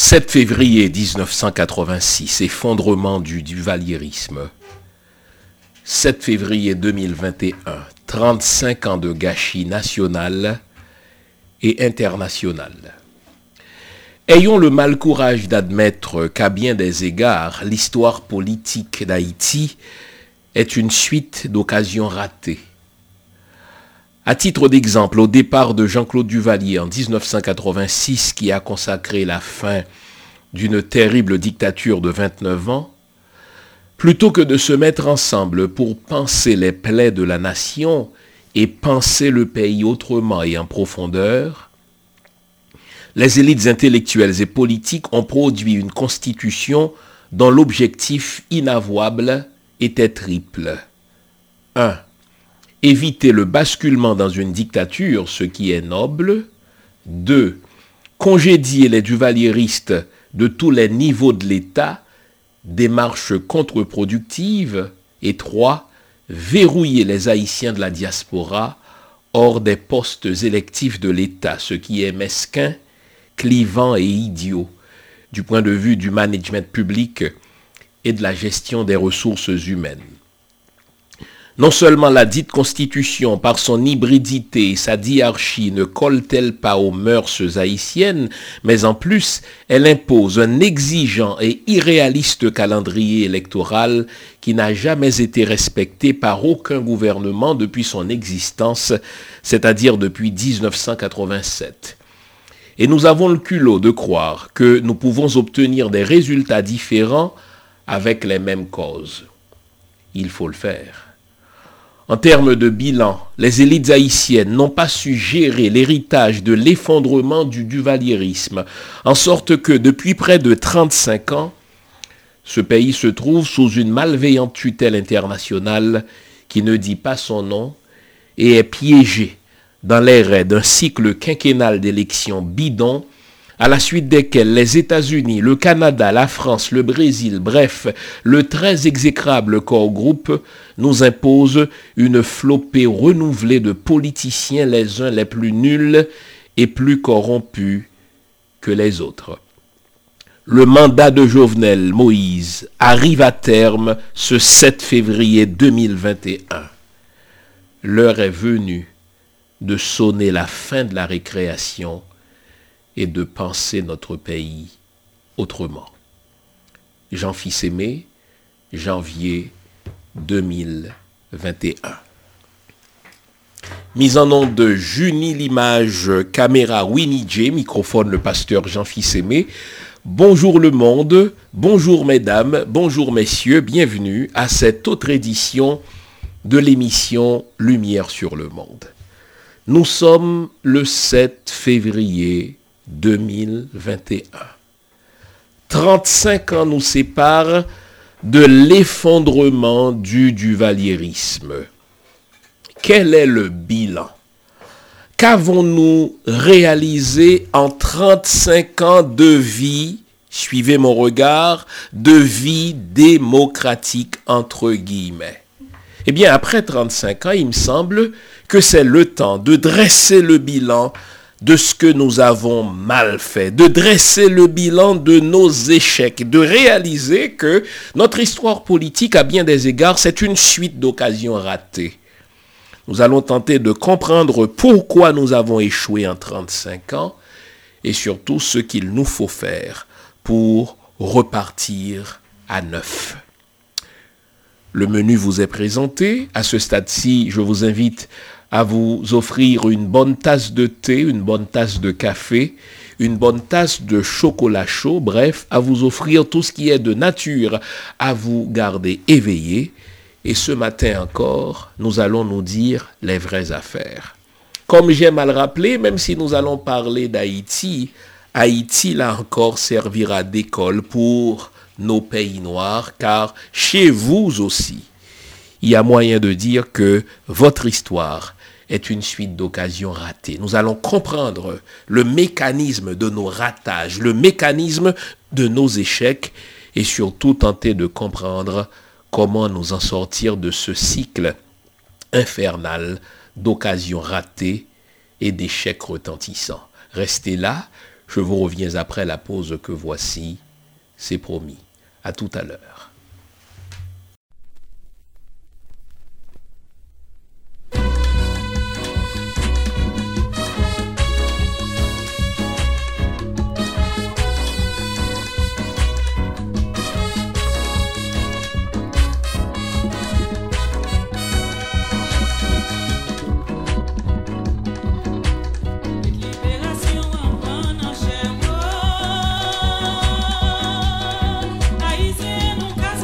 7 février 1986, effondrement du duvalierisme. 7 février 2021, 35 ans de gâchis national et international. Ayons le mal courage d'admettre qu'à bien des égards, l'histoire politique d'Haïti est une suite d'occasions ratées. À titre d'exemple, au départ de Jean-Claude Duvalier en 1986, qui a consacré la fin d'une terrible dictature de 29 ans, plutôt que de se mettre ensemble pour panser les plaies de la nation et penser le pays autrement et en profondeur, les élites intellectuelles et politiques ont produit une constitution dont l'objectif inavouable était triple. 1. Éviter le basculement dans une dictature, ce qui est noble. 2. Congédier les duvalieristes de tous les niveaux de l'État, démarche contre-productive. Et 3. Verrouiller les Haïtiens de la diaspora hors des postes électifs de l'État, ce qui est mesquin, clivant et idiot, du point de vue du management public et de la gestion des ressources humaines. Non seulement la dite constitution, par son hybridité et sa diarchie, ne colle-t-elle pas aux mœurs haïtiennes, mais en plus, elle impose un exigeant et irréaliste calendrier électoral qui n'a jamais été respecté par aucun gouvernement depuis son existence, c'est-à-dire depuis 1987. Et nous avons le culot de croire que nous pouvons obtenir des résultats différents avec les mêmes causes. Il faut le faire. En termes de bilan, les élites haïtiennes n'ont pas su gérer l'héritage de l'effondrement du duvalierisme, en sorte que depuis près de 35 ans, ce pays se trouve sous une malveillante tutelle internationale qui ne dit pas son nom et est piégé dans les raies d'un cycle quinquennal d'élections bidons, à la suite desquelles les États-Unis, le Canada, la France, le Brésil, bref, le très exécrable corps groupe nous impose une flopée renouvelée de politiciens, les uns les plus nuls et plus corrompus que les autres. Le mandat de Jovenel Moïse arrive à terme ce 7 février 2021. L'heure est venue de sonner la fin de la récréation et de penser notre pays autrement. Jean-Fils Aimé, janvier 2021. Mise en onde de Junie Limage, caméra Winnie J, microphone le pasteur Jean-Fils Aimé. Bonjour le monde, bonjour mesdames, bonjour messieurs, bienvenue à cette autre édition de l'émission Lumière sur le monde. Nous sommes le 7 février 2021. 35 ans nous séparent de l'effondrement du duvalierisme. Quel est le bilan? Qu'avons-nous réalisé en 35 ans de vie, suivez mon regard, de vie démocratique entre guillemets? Eh bien, après 35 ans, il me semble que c'est le temps de dresser le bilan de ce que nous avons mal fait, de dresser le bilan de nos échecs, de réaliser que notre histoire politique, à bien des égards, c'est une suite d'occasions ratées. Nous allons tenter de comprendre pourquoi nous avons échoué en 35 ans et surtout ce qu'il nous faut faire pour repartir à neuf. Le menu vous est présenté. À ce stade-ci, je vous invite à vous offrir une bonne tasse de thé, une bonne tasse de café, une bonne tasse de chocolat chaud, bref, à vous offrir tout ce qui est de nature, à vous garder éveillé. Et ce matin encore, nous allons nous dire les vraies affaires. Comme j'aime à le rappeler, même si nous allons parler d'Haïti, Haïti, là encore, servira d'école pour nos pays noirs, car chez vous aussi, il y a moyen de dire que votre histoire est une suite d'occasions ratées. Nous allons comprendre le mécanisme de nos ratages, le mécanisme de nos échecs et surtout tenter de comprendre comment nous en sortir de ce cycle infernal d'occasions ratées et d'échecs retentissants. Restez là, Je vous reviens après la pause que voici, c'est promis. À tout à l'heure. Haïtien, nous cassons.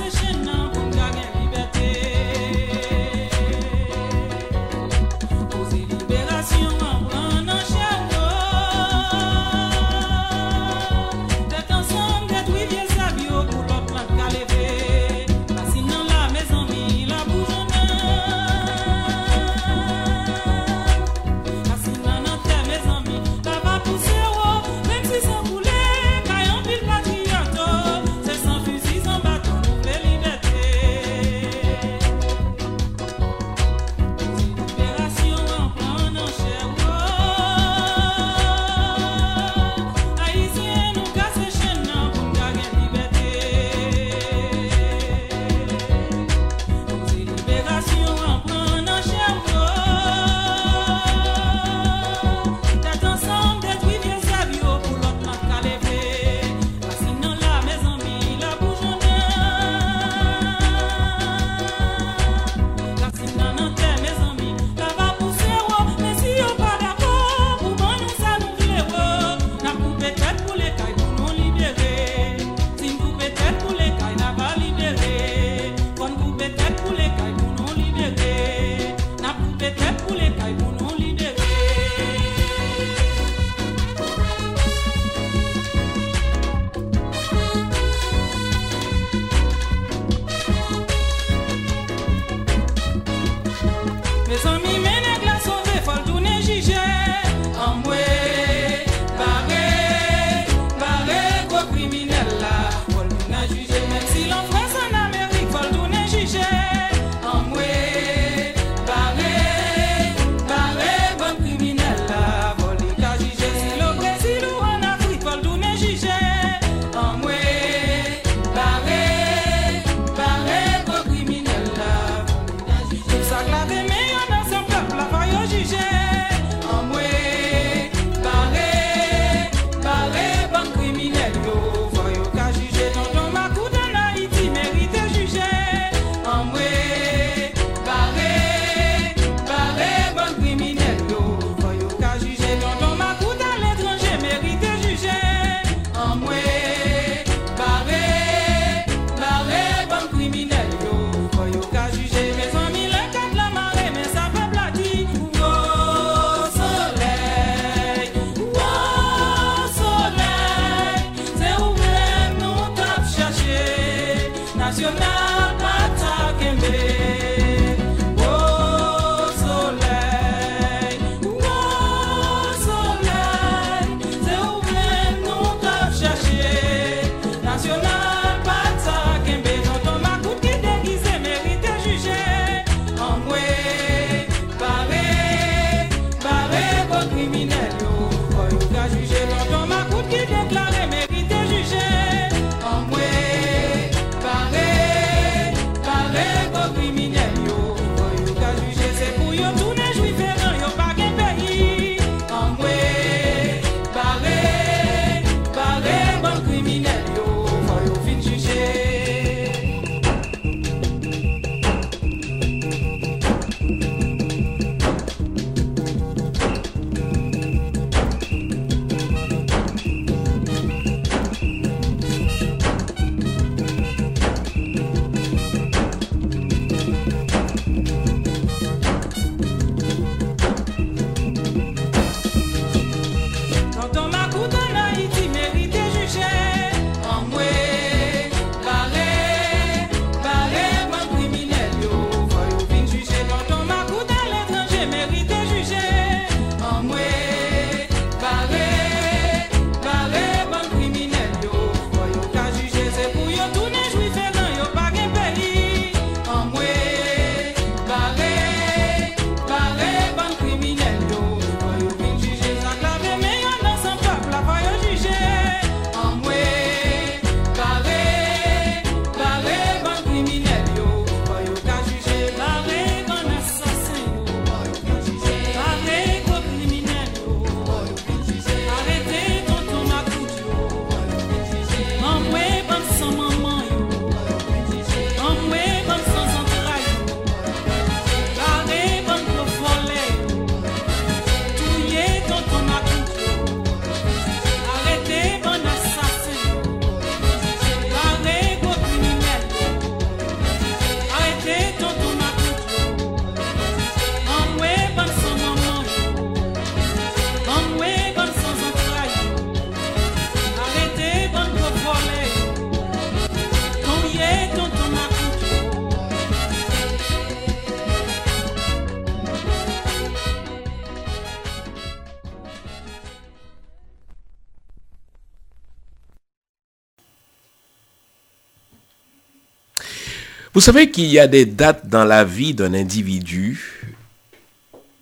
Vous savez qu'il y a des dates dans la vie d'un individu,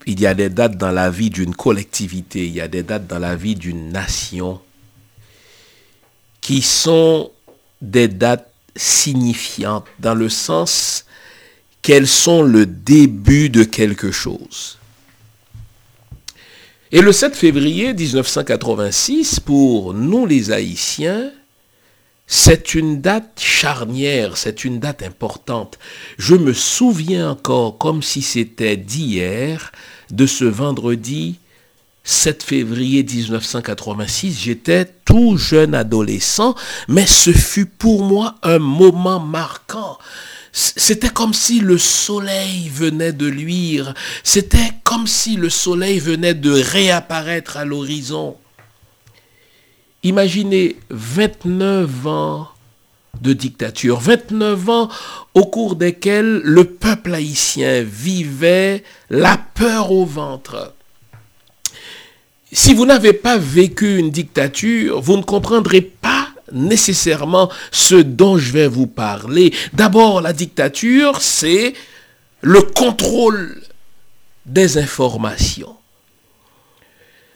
il y a des dates dans la vie d'une collectivité, il y a des dates dans la vie d'une nation qui sont des dates signifiantes dans le sens qu'elles sont le début de quelque chose. Et le 7 février 1986, pour nous les Haïtiens, c'est une date charnière, c'est une date importante. Je me souviens encore, comme si c'était d'hier, de ce vendredi 7 février 1986, j'étais tout jeune adolescent, mais ce fut pour moi un moment marquant. C'était comme si le soleil venait de luire, c'était comme si le soleil venait de réapparaître à l'horizon. Imaginez 29 ans de dictature, 29 ans au cours desquels le peuple haïtien vivait la peur au ventre. Si vous n'avez pas vécu une dictature, vous ne comprendrez pas nécessairement ce dont je vais vous parler. D'abord, la dictature, c'est le contrôle des informations.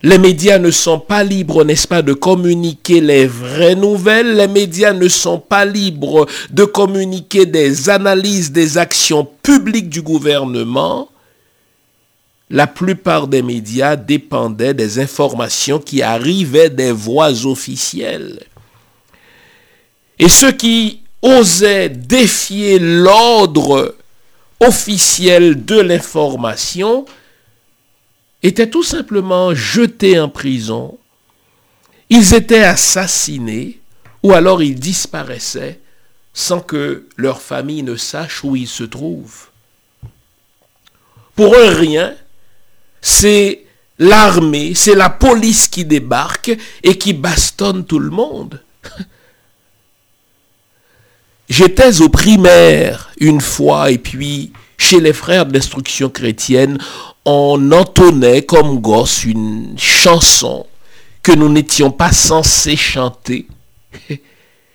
Les médias ne sont pas libres, n'est-ce pas, de communiquer les vraies nouvelles. Les médias ne sont pas libres de communiquer des analyses des actions publiques du gouvernement. La plupart des médias dépendaient des informations qui arrivaient des voies officielles. Et ceux qui osaient défier l'ordre officiel de l'information étaient tout simplement jetés en prison. Ils étaient assassinés ou alors ils disparaissaient sans que leur famille ne sache où ils se trouvent. Pour eux, rien. C'est l'armée, c'est la police qui débarque et qui bastonne tout le monde. J'étais au primaire une fois et puis chez les frères de l'instruction chrétienne, on entonnait comme gosse une chanson que nous n'étions pas censés chanter.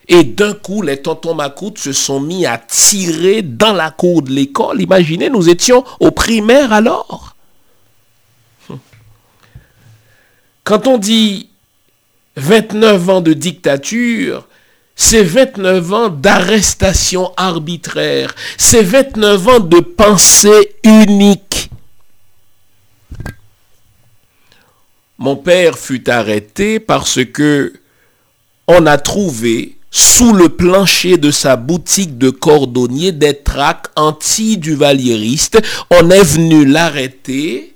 Et d'un coup, les tontons Macoutes se sont mis à tirer dans la cour de l'école. Imaginez, nous étions au primaire alors. Quand on dit 29 ans de dictature, c'est 29 ans d'arrestation arbitraire, c'est 29 ans de pensée unique. Mon père fut arrêté parce que on a trouvé sous le plancher de sa boutique de cordonnier des tracts anti-duvalieristes. On est venu l'arrêter.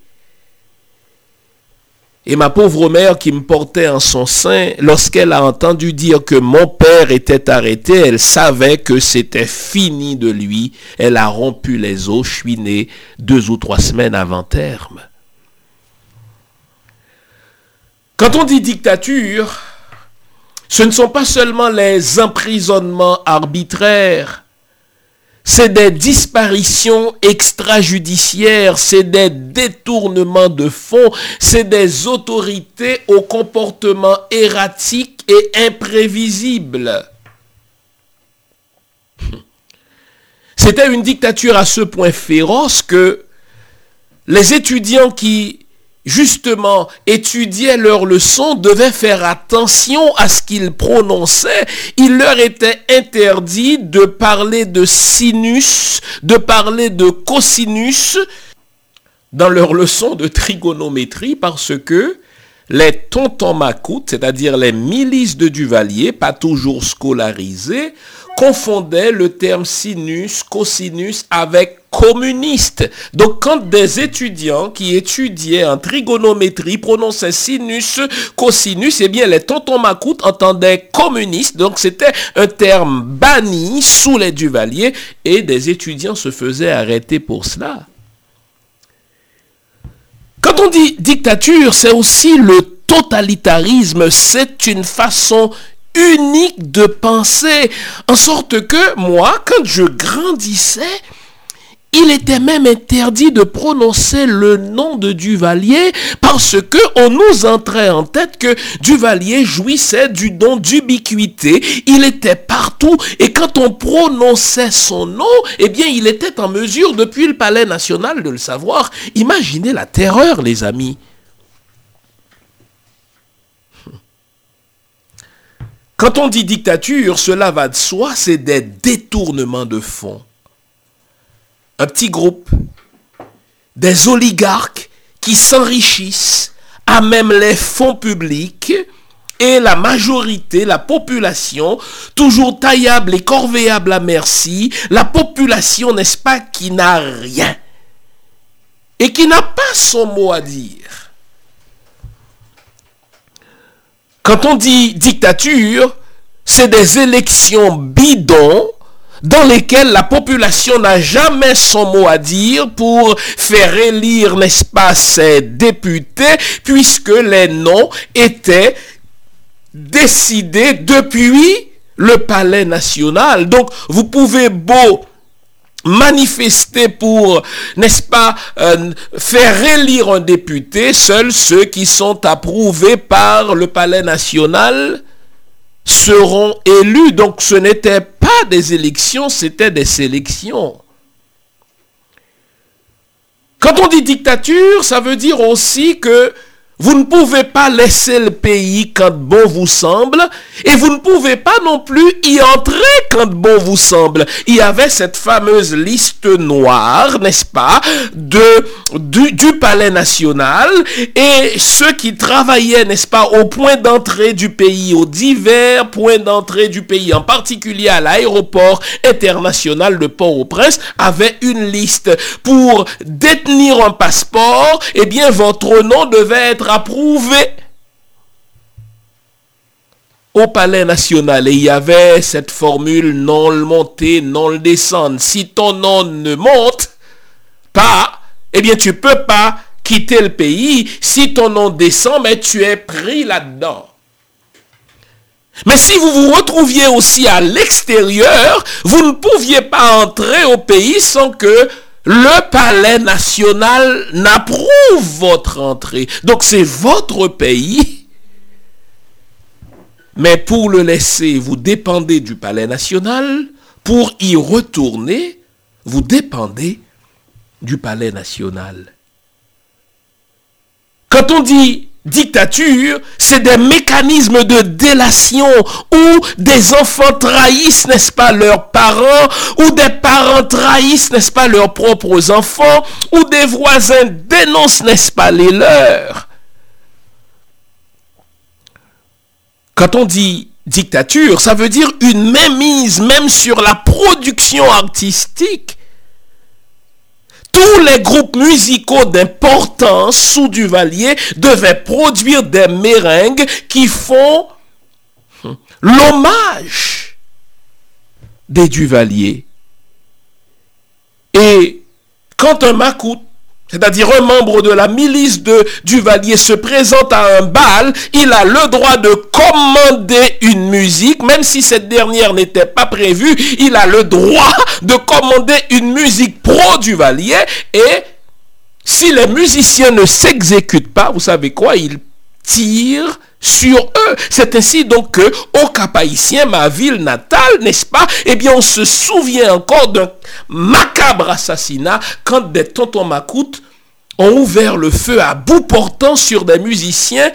Et ma pauvre mère qui me portait en son sein, lorsqu'elle a entendu dire que mon père était arrêté, elle savait que c'était fini de lui. Elle a rompu les os. Je suis né 2 ou 3 semaines avant terme. Quand on dit dictature, ce ne sont pas seulement les emprisonnements arbitraires. C'est des disparitions extrajudiciaires, c'est des détournements de fonds, c'est des autorités au comportement erratique et imprévisible. C'était une dictature à ce point féroce que les étudiants qui, justement, étudiaient leurs leçons devaient faire attention à ce qu'ils prononçaient. Il leur était interdit de parler de sinus, de parler de cosinus dans leurs leçons de trigonométrie parce que les tontons Macoutes, c'est-à-dire les milices de Duvalier, pas toujours scolarisés, confondaient le terme sinus, cosinus avec communiste. Donc quand des étudiants qui étudiaient en trigonométrie prononçaient sinus, cosinus, eh bien les tontons Macoutes entendaient communiste. Donc c'était un terme banni sous les Duvaliers et des étudiants se faisaient arrêter pour cela. Quand on dit dictature, c'est aussi le totalitarisme, c'est une façon unique de penser. En sorte que moi, quand je grandissais, Il était même interdit de prononcer le nom de Duvalier parce que on nous entrait en tête que Duvalier jouissait du don d'ubiquité. Il était partout et quand on prononçait son nom, eh bien il était en mesure depuis le Palais National de le savoir. Imaginez la terreur, les amis. Quand on dit dictature, cela va de soi, c'est des détournements de fonds. Un petit groupe, des oligarques qui s'enrichissent à même les fonds publics et la majorité, la population, toujours taillable et corvéable à merci, la population, n'est-ce pas, qui n'a rien et qui n'a pas son mot à dire. Quand on dit dictature, c'est des élections bidons dans lesquelles la population n'a jamais son mot à dire pour faire élire, n'est-ce pas, ses députés, puisque les noms étaient décidés depuis le Palais National. Donc, vous pouvez beau manifester pour, n'est-ce pas, faire élire un député, seuls ceux qui sont approuvés par le Palais National seront élus. Donc, ce n'était pas des élections, c'était des sélections. Quand on dit dictature, ça veut dire aussi que vous ne pouvez pas laisser le pays quand bon vous semble, et vous ne pouvez pas non plus y entrer quand bon vous semble. Il y avait cette fameuse liste noire, n'est-ce pas, du Palais National, et ceux qui travaillaient, n'est-ce pas, au point d'entrée du pays, aux divers points d'entrée du pays, en particulier à l'aéroport international de Port-au-Prince, avaient une liste. Pour détenir un passeport, eh bien, votre nom devait être approuvé au Palais National. Et il y avait cette formule non le monter, non le descendre. Si ton nom ne monte pas, eh bien tu peux pas quitter le pays. Si ton nom descend, mais tu es pris là-dedans. Mais si vous vous retrouviez aussi à l'extérieur, vous ne pouviez pas entrer au pays sans que le Palais National n'approuve votre entrée. Donc c'est votre pays. Mais pour le laisser, vous dépendez du Palais National. Pour y retourner, vous dépendez du Palais National. Quand on dit dictature, c'est des mécanismes de délation où des enfants trahissent, n'est-ce pas, leurs parents, ou des parents trahissent, n'est-ce pas, leurs propres enfants, ou des voisins dénoncent, n'est-ce pas, les leurs. Quand on dit dictature, ça veut dire une mainmise même sur la production artistique. Tous les groupes musicaux d'importance sous Duvalier devaient produire des meringues qui font l'hommage des Duvaliers. Et quand un Macoute, c'est-à-dire un membre de la milice de Duvalier, se présente à un bal, il a le droit de commander une musique, même si cette dernière n'était pas prévue, il a le droit de commander une musique pro-Duvalier, et si les musiciens ne s'exécutent pas, vous savez quoi, ils tirent sur eux. C'est ainsi donc que, au Capaïcien, ma ville natale, n'est-ce pas, eh bien on se souvient encore d'un macabre assassinat quand des tontons macoutes ont ouvert le feu à bout portant sur des musiciens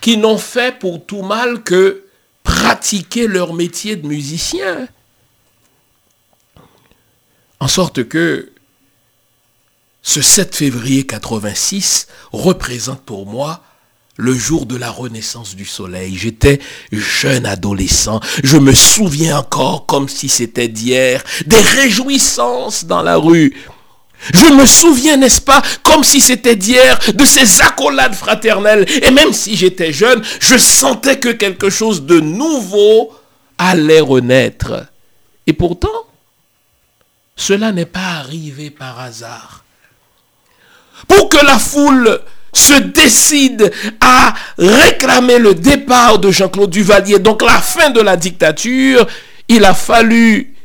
qui n'ont fait pour tout mal que pratiquer leur métier de musicien. En sorte que ce 7 février 86 représente pour moi le jour de la renaissance du soleil. J'étais jeune adolescent. Je me souviens encore, comme si c'était d'hier, des réjouissances dans la rue. Je me souviens, n'est-ce pas, comme si c'était d'hier, de ces accolades fraternelles. Et même si j'étais jeune, je sentais que quelque chose de nouveau allait renaître. Et pourtant, cela n'est pas arrivé par hasard. Pour que la foule se décide à réclamer le départ de Jean-Claude Duvalier, donc la fin de la dictature, il a fallu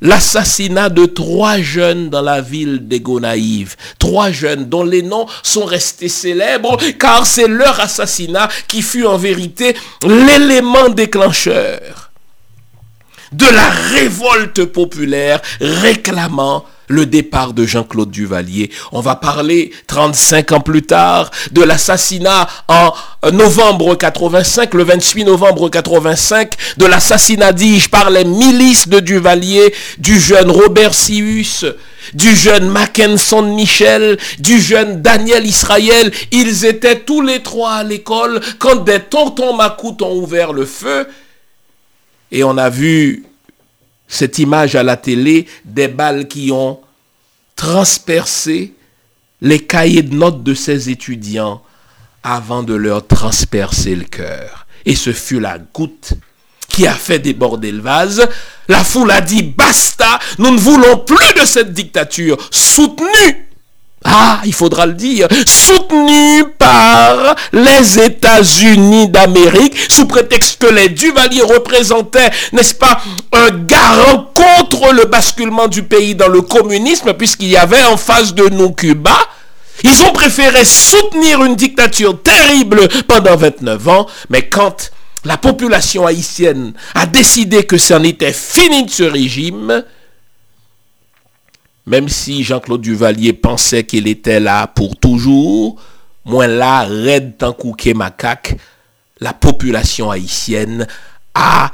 l'assassinat de 3 jeunes dans la ville des Gonaïves. 3 jeunes dont les noms sont restés célèbres car c'est leur assassinat qui fut en vérité l'élément déclencheur de la révolte populaire réclamant le départ de Jean-Claude Duvalier. On va parler 35 ans plus tard de l'assassinat en novembre 85, le 28 novembre 85, de l'assassinat, dis-je, par les milices de Duvalier, du jeune Robert Sius, du jeune Mackenson Michel, du jeune Daniel Israël. Ils étaient tous les 3 à l'école quand des tontons macoutes ont ouvert le feu. Et on a vu cette image à la télé, des balles qui ont transpercé les cahiers de notes de ces étudiants avant de leur transpercer le cœur. Et ce fut la goutte qui a fait déborder le vase. La foule a dit « Basta, nous ne voulons plus de cette dictature soutenue ». Ah, il faudra le dire, soutenu par les États-Unis d'Amérique, sous prétexte que les Duvalier représentaient, n'est-ce pas, un garant contre le basculement du pays dans le communisme, puisqu'il y avait en face de nous Cuba. Ils ont préféré soutenir une dictature terrible pendant 29 ans, mais quand la population haïtienne a décidé que c'en était fini de ce régime, même si Jean-Claude Duvalier pensait qu'il était là pour toujours, moins là, raide tant kouké macaque, la population haïtienne a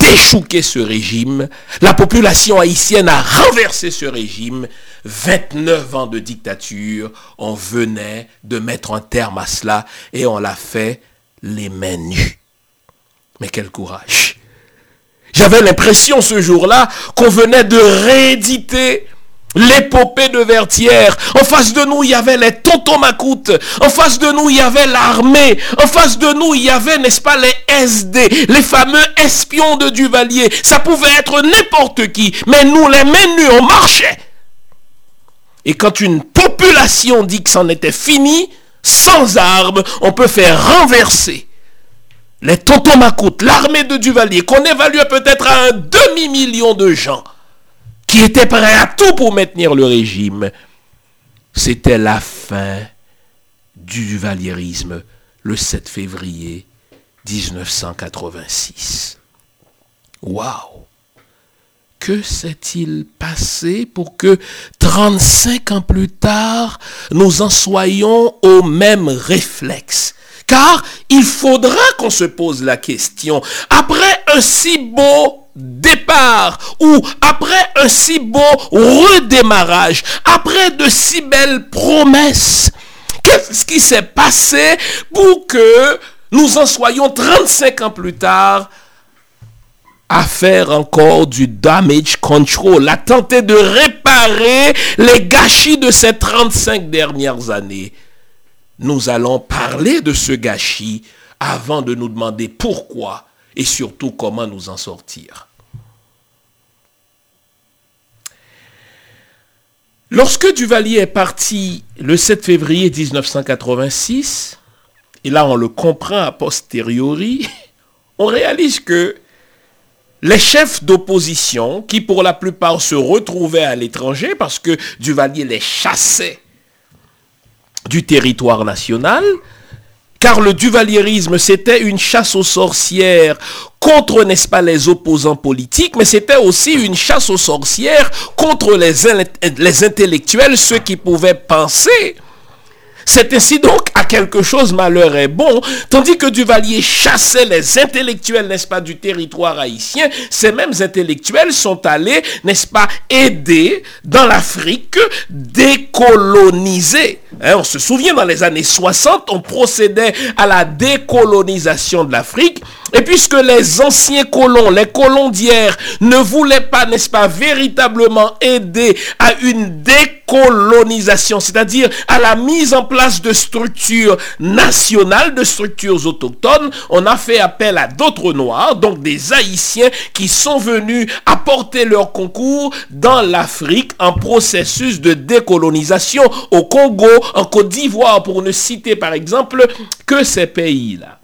déchouqué ce régime, la population haïtienne a renversé ce régime. 29 ans de dictature, on venait de mettre un terme à cela et on l'a fait les mains nues. Mais quel courage! J'avais l'impression ce jour-là qu'on venait de rééditer l'épopée de Vertière. En face de nous, il y avait les tontons macoutes. En face de nous, il y avait l'armée. En face de nous, il y avait, n'est-ce pas, les SD, les fameux espions de Duvalier. Ça pouvait être n'importe qui, mais nous, les mains nues, on marchait. Et quand une population dit que c'en était fini, sans armes, on peut faire renverser les tontons macoutes, l'armée de Duvalier, qu'on évaluait peut-être à un 500 000 de gens qui étaient prêts à tout pour maintenir le régime. C'était la fin du duvalierisme le 7 février 1986. Waouh! Que s'est-il passé pour que 35 ans plus tard, nous en soyons au même réflexe? Car il faudra qu'on se pose la question, après un si beau départ, ou après un si beau redémarrage, après de si belles promesses, qu'est-ce qui s'est passé pour que nous en soyons 35 ans plus tard à faire encore du damage control, à tenter de réparer les gâchis de ces 35 dernières années? Nous allons parler de ce gâchis avant de nous demander pourquoi et surtout comment nous en sortir. Lorsque Duvalier est parti le 7 février 1986, et là on le comprend a posteriori, on réalise que les chefs d'opposition, qui pour la plupart se retrouvaient à l'étranger parce que Duvalier les chassait du territoire national, car le duvalierisme c'était une chasse aux sorcières contre, n'est-ce pas, les opposants politiques, mais c'était aussi une chasse aux sorcières contre les intellectuels, ceux qui pouvaient penser. C'est ainsi donc à quelque chose malheur est bon, tandis que Duvalier chassait les intellectuels, n'est-ce pas, du territoire haïtien. Ces mêmes intellectuels sont allés, n'est-ce pas, aider dans l'Afrique décolonisée. Hein, on se souvient, dans les années 60, on procédait à la décolonisation de l'Afrique. Et puisque les anciens colons, les colons d'hier, ne voulaient pas, n'est-ce pas, véritablement aider à une décolonisation, c'est-à-dire à la mise en place de structures nationales, de structures autochtones, on a fait appel à d'autres Noirs, donc des Haïtiens, qui sont venus apporter leur concours dans l'Afrique en processus de décolonisation au Congo, en Côte d'Ivoire, pour ne citer par exemple que ces pays-là.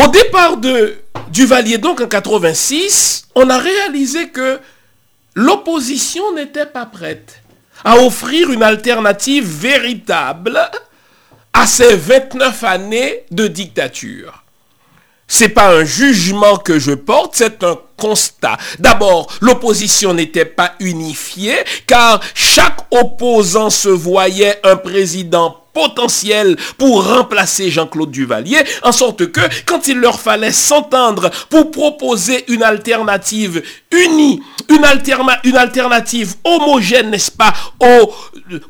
Au départ de Duvalier, donc en 86, on a réalisé que l'opposition n'était pas prête à offrir une alternative véritable à ces 29 années de dictature. Ce n'est pas un jugement que je porte, c'est un constat. D'abord, l'opposition n'était pas unifiée, car chaque opposant se voyait un président potentiel pour remplacer Jean-Claude Duvalier, en sorte que, quand il leur fallait s'entendre pour proposer une alternative unie, une alternative homogène, n'est-ce pas,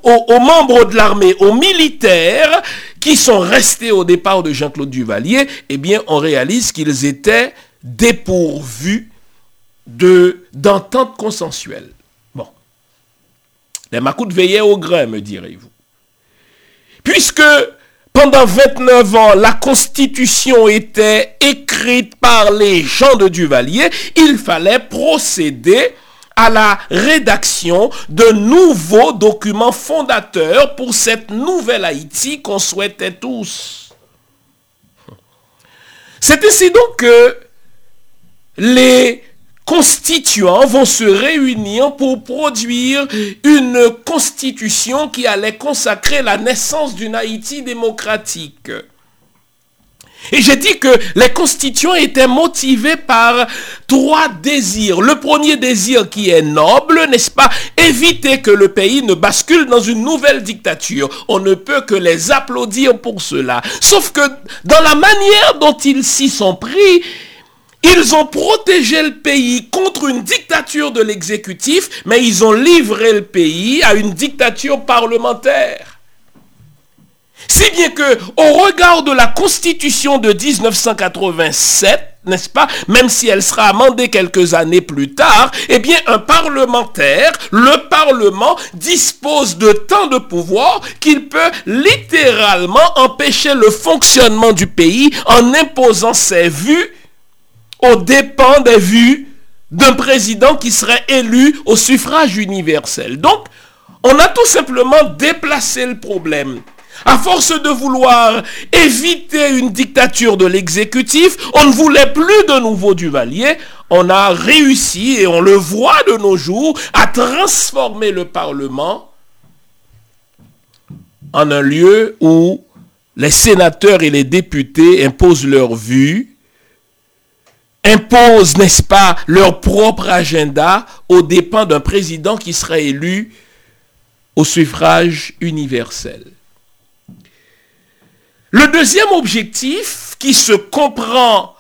aux membres de l'armée, aux militaires, qui sont restés au départ de Jean-Claude Duvalier, eh bien, on réalise qu'ils étaient dépourvus d'entente consensuelle. Bon. Les Macoutes veillaient au grain, me direz-vous. Puisque pendant 29 ans, la Constitution était écrite par les gens de Duvalier, il fallait procéder à la rédaction de nouveaux documents fondateurs pour cette nouvelle Haïti qu'on souhaitait tous. C'est ainsi donc que les constituants vont se réunir pour produire une constitution qui allait consacrer la naissance d'une Haïti démocratique. Et j'ai dit que les constituants étaient motivés par trois désirs. Le premier désir qui est noble, n'est-ce pas? Éviter que le pays ne bascule dans une nouvelle dictature. On ne peut que les applaudir pour cela. Sauf que dans la manière dont ils s'y sont pris, ils ont protégé le pays contre une dictature de l'exécutif, mais ils ont livré le pays à une dictature parlementaire. Si bien que, au regard de la Constitution de 1987, n'est-ce pas, même si elle sera amendée quelques années plus tard, eh bien, un parlementaire, le Parlement, dispose de tant de pouvoir qu'il peut littéralement empêcher le fonctionnement du pays en imposant ses vues aux dépens des vues d'un président qui serait élu au suffrage universel. Donc, on a tout simplement déplacé le problème. À force de vouloir éviter une dictature de l'exécutif, on ne voulait plus de nouveau Duvalier. On a réussi, et on le voit de nos jours, à transformer le Parlement en un lieu où les sénateurs et les députés imposent leurs vues, imposent, n'est-ce pas, leur propre agenda aux dépens d'un président qui serait élu au suffrage universel. Le deuxième objectif qui se comprend,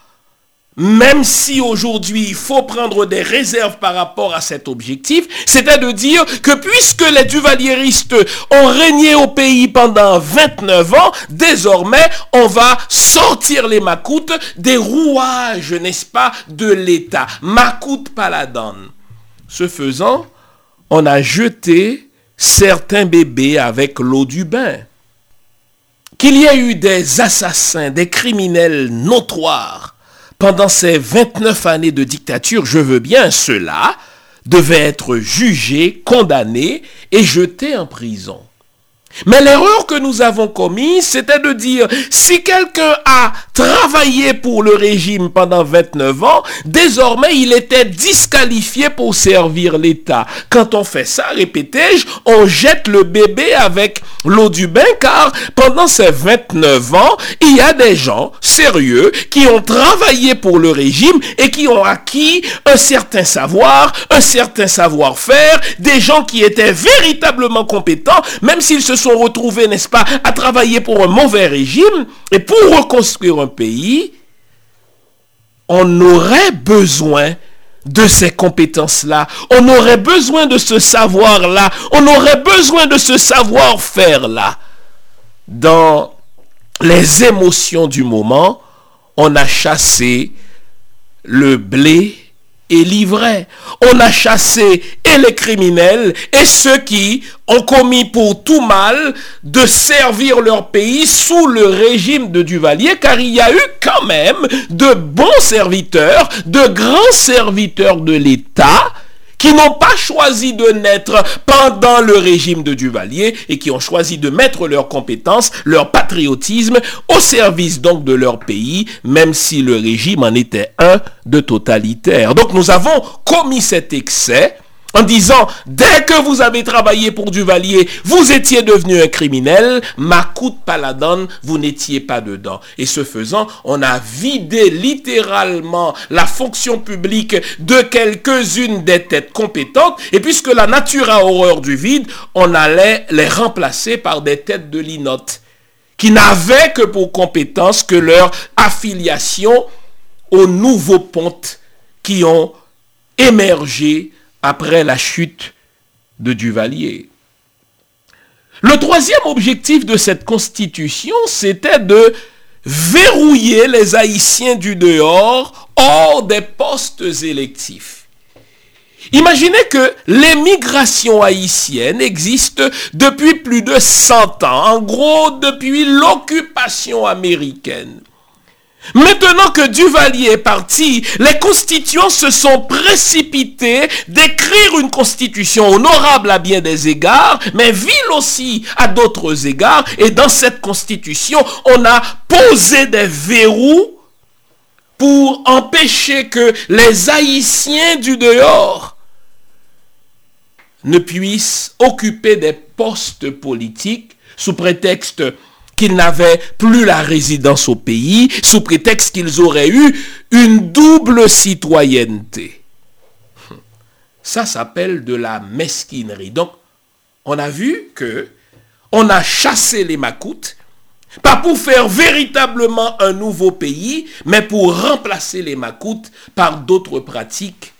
même si aujourd'hui il faut prendre des réserves par rapport à cet objectif, c'était de dire que puisque les duvalieristes ont régné au pays pendant 29 ans, désormais on va sortir les Macoutes des rouages, n'est-ce pas, de l'État. Macoute Paladan. Ce faisant, on a jeté certains bébés avec l'eau du bain. Qu'il y a eu des assassins, des criminels notoires, pendant ces 29 années de dictature, je veux bien, ceux-là devaient être jugés, condamnés et jetés en prison. Mais l'erreur que nous avons commise, c'était de dire, si quelqu'un a travaillé pour le régime pendant 29 ans, désormais il était disqualifié pour servir l'État. Quand on fait ça, répétais-je, on jette le bébé avec l'eau du bain, car pendant ces 29 ans, il y a des gens sérieux qui ont travaillé pour le régime et qui ont acquis un certain savoir, un certain savoir-faire, des gens qui étaient véritablement compétents, même s'ils se sont retrouvés, n'est-ce pas, à travailler pour un mauvais régime, et pour reconstruire un pays, on aurait besoin de ces compétences-là, on aurait besoin de ce savoir-là, on aurait besoin de ce savoir-faire-là. Dans les émotions du moment, on a chassé le blé et l'ivraie. On a chassé et les criminels et ceux qui ont commis pour tout mal de servir leur pays sous le régime de Duvalier, car il y a eu quand même de bons serviteurs, de grands serviteurs de l'État qui n'ont pas choisi de naître pendant le régime de Duvalier et qui ont choisi de mettre leurs compétences, leur patriotisme au service donc de leur pays, même si le régime en était un de totalitaire. Donc nous avons commis cet excès en disant, dès que vous avez travaillé pour Duvalier, vous étiez devenu un criminel, Macoute Paladon, vous n'étiez pas dedans. Et ce faisant, on a vidé littéralement la fonction publique de quelques-unes des têtes compétentes, et puisque la nature a horreur du vide, on allait les remplacer par des têtes de linotte, qui n'avaient que pour compétence que leur affiliation aux nouveaux pontes qui ont émergé après la chute de Duvalier. Le troisième objectif de cette constitution, c'était de verrouiller les Haïtiens du dehors, hors des postes électifs. Imaginez que l'émigration haïtienne existe depuis plus de 100 ans, en gros depuis l'occupation américaine. Maintenant que Duvalier est parti, les constituants se sont précipités d'écrire une constitution honorable à bien des égards, mais vile aussi à d'autres égards. Et dans cette constitution, on a posé des verrous pour empêcher que les Haïtiens du dehors ne puissent occuper des postes politiques sous prétexte qu'ils n'avaient plus la résidence au pays, sous prétexte qu'ils auraient eu une double citoyenneté. Ça s'appelle de la mesquinerie. Donc, on a vu que on a chassé les Macoutes, pas pour faire véritablement un nouveau pays, mais pour remplacer les Macoutes par d'autres pratiques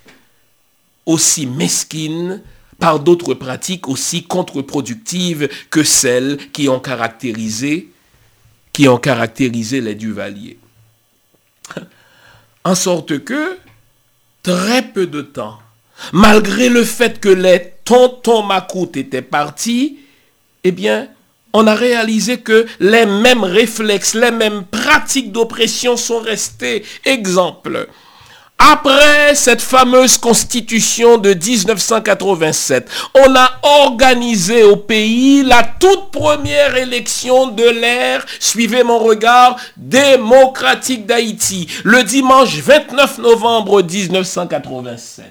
aussi mesquines, par d'autres pratiques aussi contre-productives que celles qui ont caractérisé les Duvaliers. En sorte que, très peu de temps, malgré le fait que les tontons Macoutes étaient partis, eh bien, on a réalisé que les mêmes réflexes, les mêmes pratiques d'oppression sont restées. Exemple, après cette fameuse constitution de 1987, on a organisé au pays la toute première élection de l'ère, suivez mon regard, démocratique d'Haïti, le dimanche 29 novembre 1987.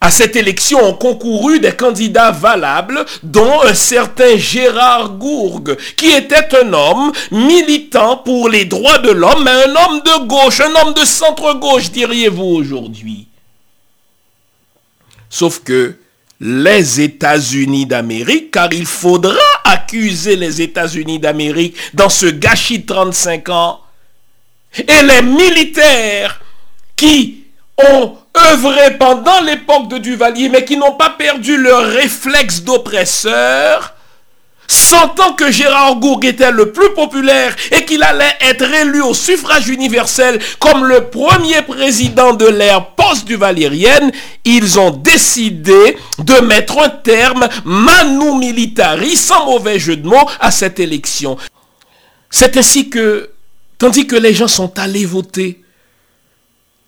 À cette élection ont concouru des candidats valables, dont un certain Gérard Gourgue, qui était un homme militant pour les droits de l'homme, mais un homme de gauche, un homme de centre-gauche, diriez-vous aujourd'hui. Sauf que les États-Unis d'Amérique, car il faudra accuser les États-Unis d'Amérique dans ce gâchis de 35 ans, et les militaires qui ont œuvrer pendant l'époque de Duvalier, mais qui n'ont pas perdu leur réflexe d'oppresseur, sentant que Gérard Gourgue était le plus populaire et qu'il allait être élu au suffrage universel comme le premier président de l'ère post-duvalérienne, ils ont décidé de mettre un terme manu militari, sans mauvais jeu de mots, à cette élection. C'est ainsi que, tandis que les gens sont allés voter,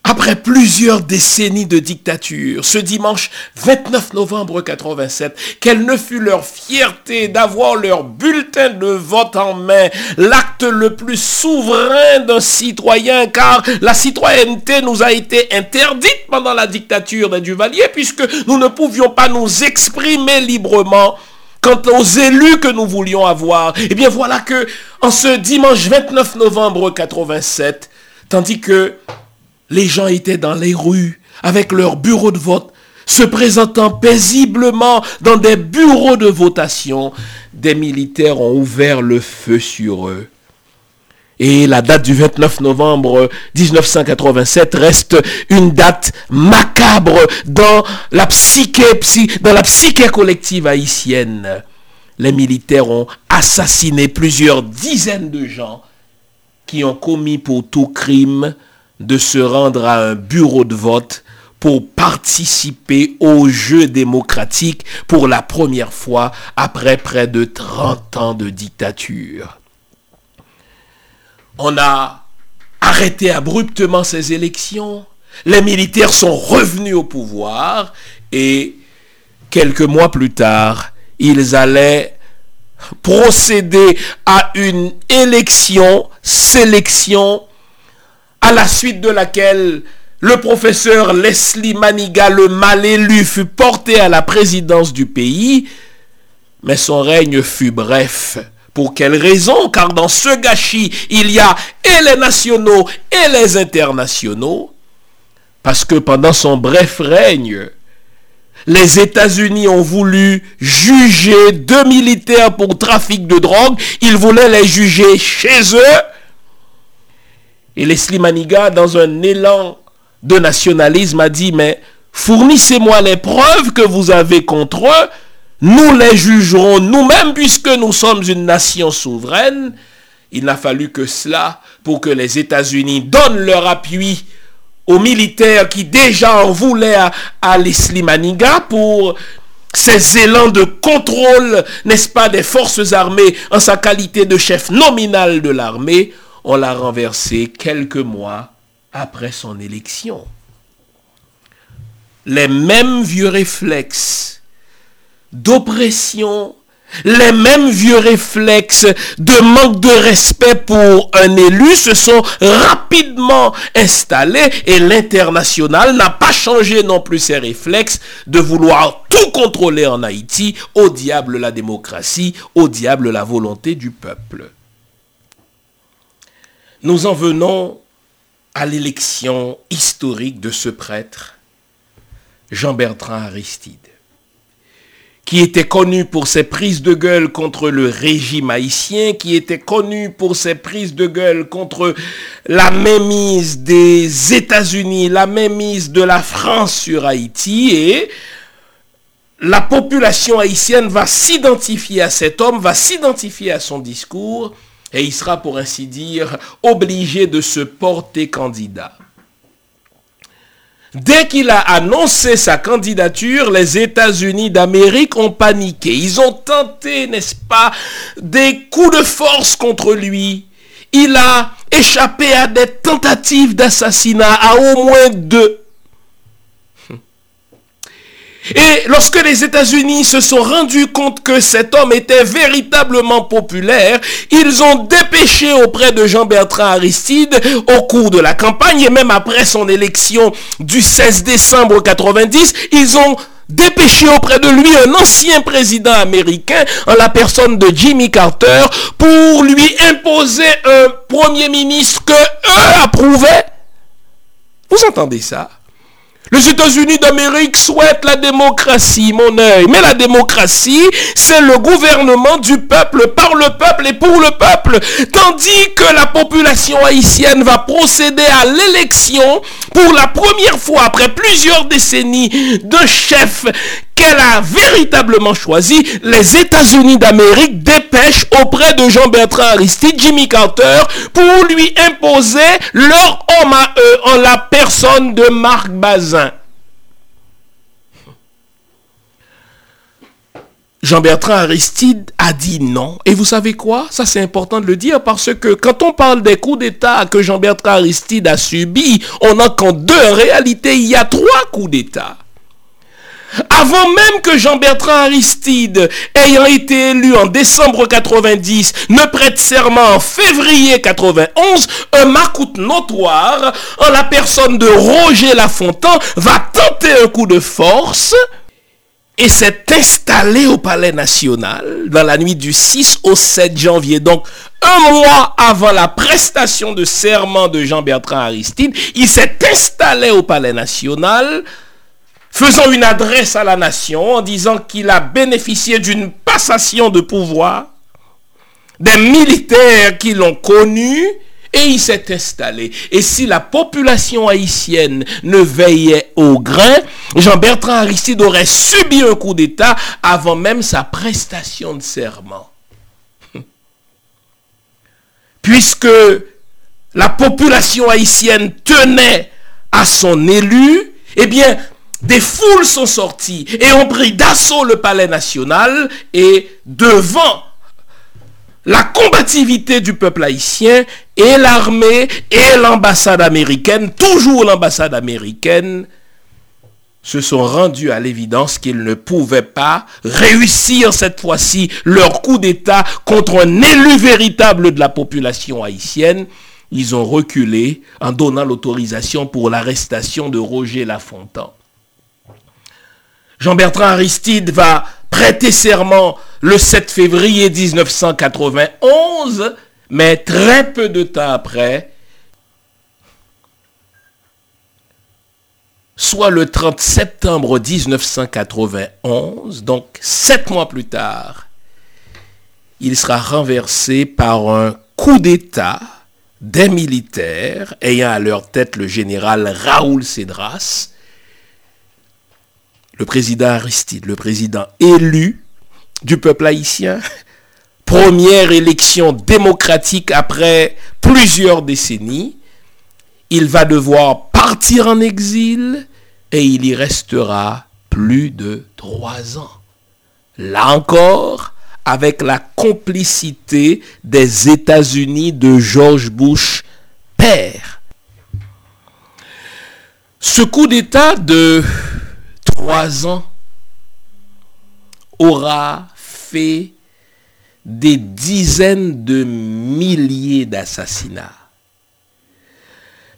après plusieurs décennies de dictature, ce dimanche 29 novembre 87, quelle ne fut leur fierté d'avoir leur bulletin de vote en main, l'acte le plus souverain d'un citoyen, car la citoyenneté nous a été interdite pendant la dictature des Duvalier, puisque nous ne pouvions pas nous exprimer librement quant aux élus que nous voulions avoir. Eh bien voilà que, en ce dimanche 29 novembre 87, tandis que les gens étaient dans les rues avec leurs bureaux de vote, se présentant paisiblement dans des bureaux de votation, des militaires ont ouvert le feu sur eux. Et la date du 29 novembre 1987 reste une date macabre dans la psyché collective haïtienne. Les militaires ont assassiné plusieurs dizaines de gens qui ont commis pour tout crime de se rendre à un bureau de vote pour participer au jeu démocratique pour la première fois après près de 30 ans de dictature. On a arrêté abruptement ces élections. les militaires sont revenus au pouvoir et quelques mois plus tard, ils allaient procéder à une sélection, à la suite de laquelle le professeur Leslie Manigat, le mal élu, fut porté à la présidence du pays, mais son règne fut bref. Pour quelle raison? Car dans ce gâchis, il y a et les nationaux et les internationaux, parce que pendant son bref règne, les États-Unis ont voulu juger 2 militaires pour trafic de drogue. Ils voulaient les juger chez eux. Et Leslie Manigat, dans un élan de nationalisme, a dit « Mais fournissez-moi les preuves que vous avez contre eux. Nous les jugerons nous-mêmes puisque nous sommes une nation souveraine. » Il n'a fallu que cela pour que les États-Unis donnent leur appui aux militaires qui déjà en voulaient à Leslie Manigat pour ses élans de contrôle, n'est-ce pas, des forces armées en sa qualité de chef nominal de l'armée. On l'a renversé quelques mois après son élection. Les mêmes vieux réflexes d'oppression, les mêmes vieux réflexes de manque de respect pour un élu se sont rapidement installés et l'international n'a pas changé non plus ses réflexes de vouloir tout contrôler en Haïti. Au diable la démocratie, au diable la volonté du peuple. Nous en venons à l'élection historique de ce prêtre, Jean-Bertrand Aristide, qui était connu pour ses prises de gueule contre le régime haïtien, qui était connu pour ses prises de gueule contre la mainmise des États-Unis, la mainmise de la France sur Haïti, et la population haïtienne va s'identifier à cet homme, va s'identifier à son discours, et il sera, pour ainsi dire, obligé de se porter candidat. Dès qu'il a annoncé sa candidature, les États-Unis d'Amérique ont paniqué. Ils ont tenté, n'est-ce pas, des coups de force contre lui. Il a échappé à des tentatives d'assassinat, à au moins 2. Et lorsque les États-Unis se sont rendus compte que cet homme était véritablement populaire, ils ont dépêché auprès de Jean-Bertrand Aristide au cours de la campagne et même après son élection du 16 décembre 90, ils ont dépêché auprès de lui un ancien président américain en la personne de Jimmy Carter pour lui imposer un premier ministre que eux approuvaient. Vous entendez ça? Les États-Unis d'Amérique souhaitent la démocratie, mon œil. Mais la démocratie, c'est le gouvernement du peuple, par le peuple et pour le peuple. Tandis que la population haïtienne va procéder à l'élection pour la première fois après plusieurs décennies d'un chef qu'elle a véritablement choisi, les États-Unis d'Amérique dépêchent auprès de Jean-Bertrand Aristide, Jimmy Carter, pour lui imposer leur homme à eux en la personne de Marc Bazin. Jean-Bertrand Aristide a dit non. Et vous savez quoi? Ça c'est important de le dire parce que quand on parle des coups d'État que Jean-Bertrand Aristide a subis, on n'en compte 2. En réalité, il y a 3 coups d'État. Avant même que Jean-Bertrand Aristide, ayant été élu en décembre 90, ne prête serment en février 91, un macoute notoire, en la personne de Roger Lafontant, va tenter un coup de force et s'est installé au Palais National dans la nuit du 6 au 7 janvier. Donc, un mois avant la prestation de serment de Jean-Bertrand Aristide, il s'est installé au Palais National, faisant une adresse à la nation en disant qu'il a bénéficié d'une passation de pouvoir, des militaires qui l'ont connu, et il s'est installé. Et si la population haïtienne ne veillait au grain, Jean-Bertrand Aristide aurait subi un coup d'État avant même sa prestation de serment. Puisque la population haïtienne tenait à son élu, eh bien, des foules sont sorties et ont pris d'assaut le Palais National et devant la combativité du peuple haïtien et l'armée et l'ambassade américaine, toujours l'ambassade américaine, se sont rendus à l'évidence qu'ils ne pouvaient pas réussir cette fois-ci leur coup d'État contre un élu véritable de la population haïtienne. Ils ont reculé en donnant l'autorisation pour l'arrestation de Roger Lafontant. Jean-Bertrand Aristide va prêter serment le 7 février 1991, mais très peu de temps après, soit le 30 septembre 1991, donc 7 mois plus tard, il sera renversé par un coup d'État des militaires ayant à leur tête le général Raoul Cédras. Le président Aristide, le président élu du peuple haïtien, première élection démocratique après plusieurs décennies, il va devoir partir en exil et il y restera plus de 3 ans. Là encore, avec la complicité des États-Unis de George Bush, père. Ce coup d'État de 3 ans aura fait des dizaines de milliers d'assassinats.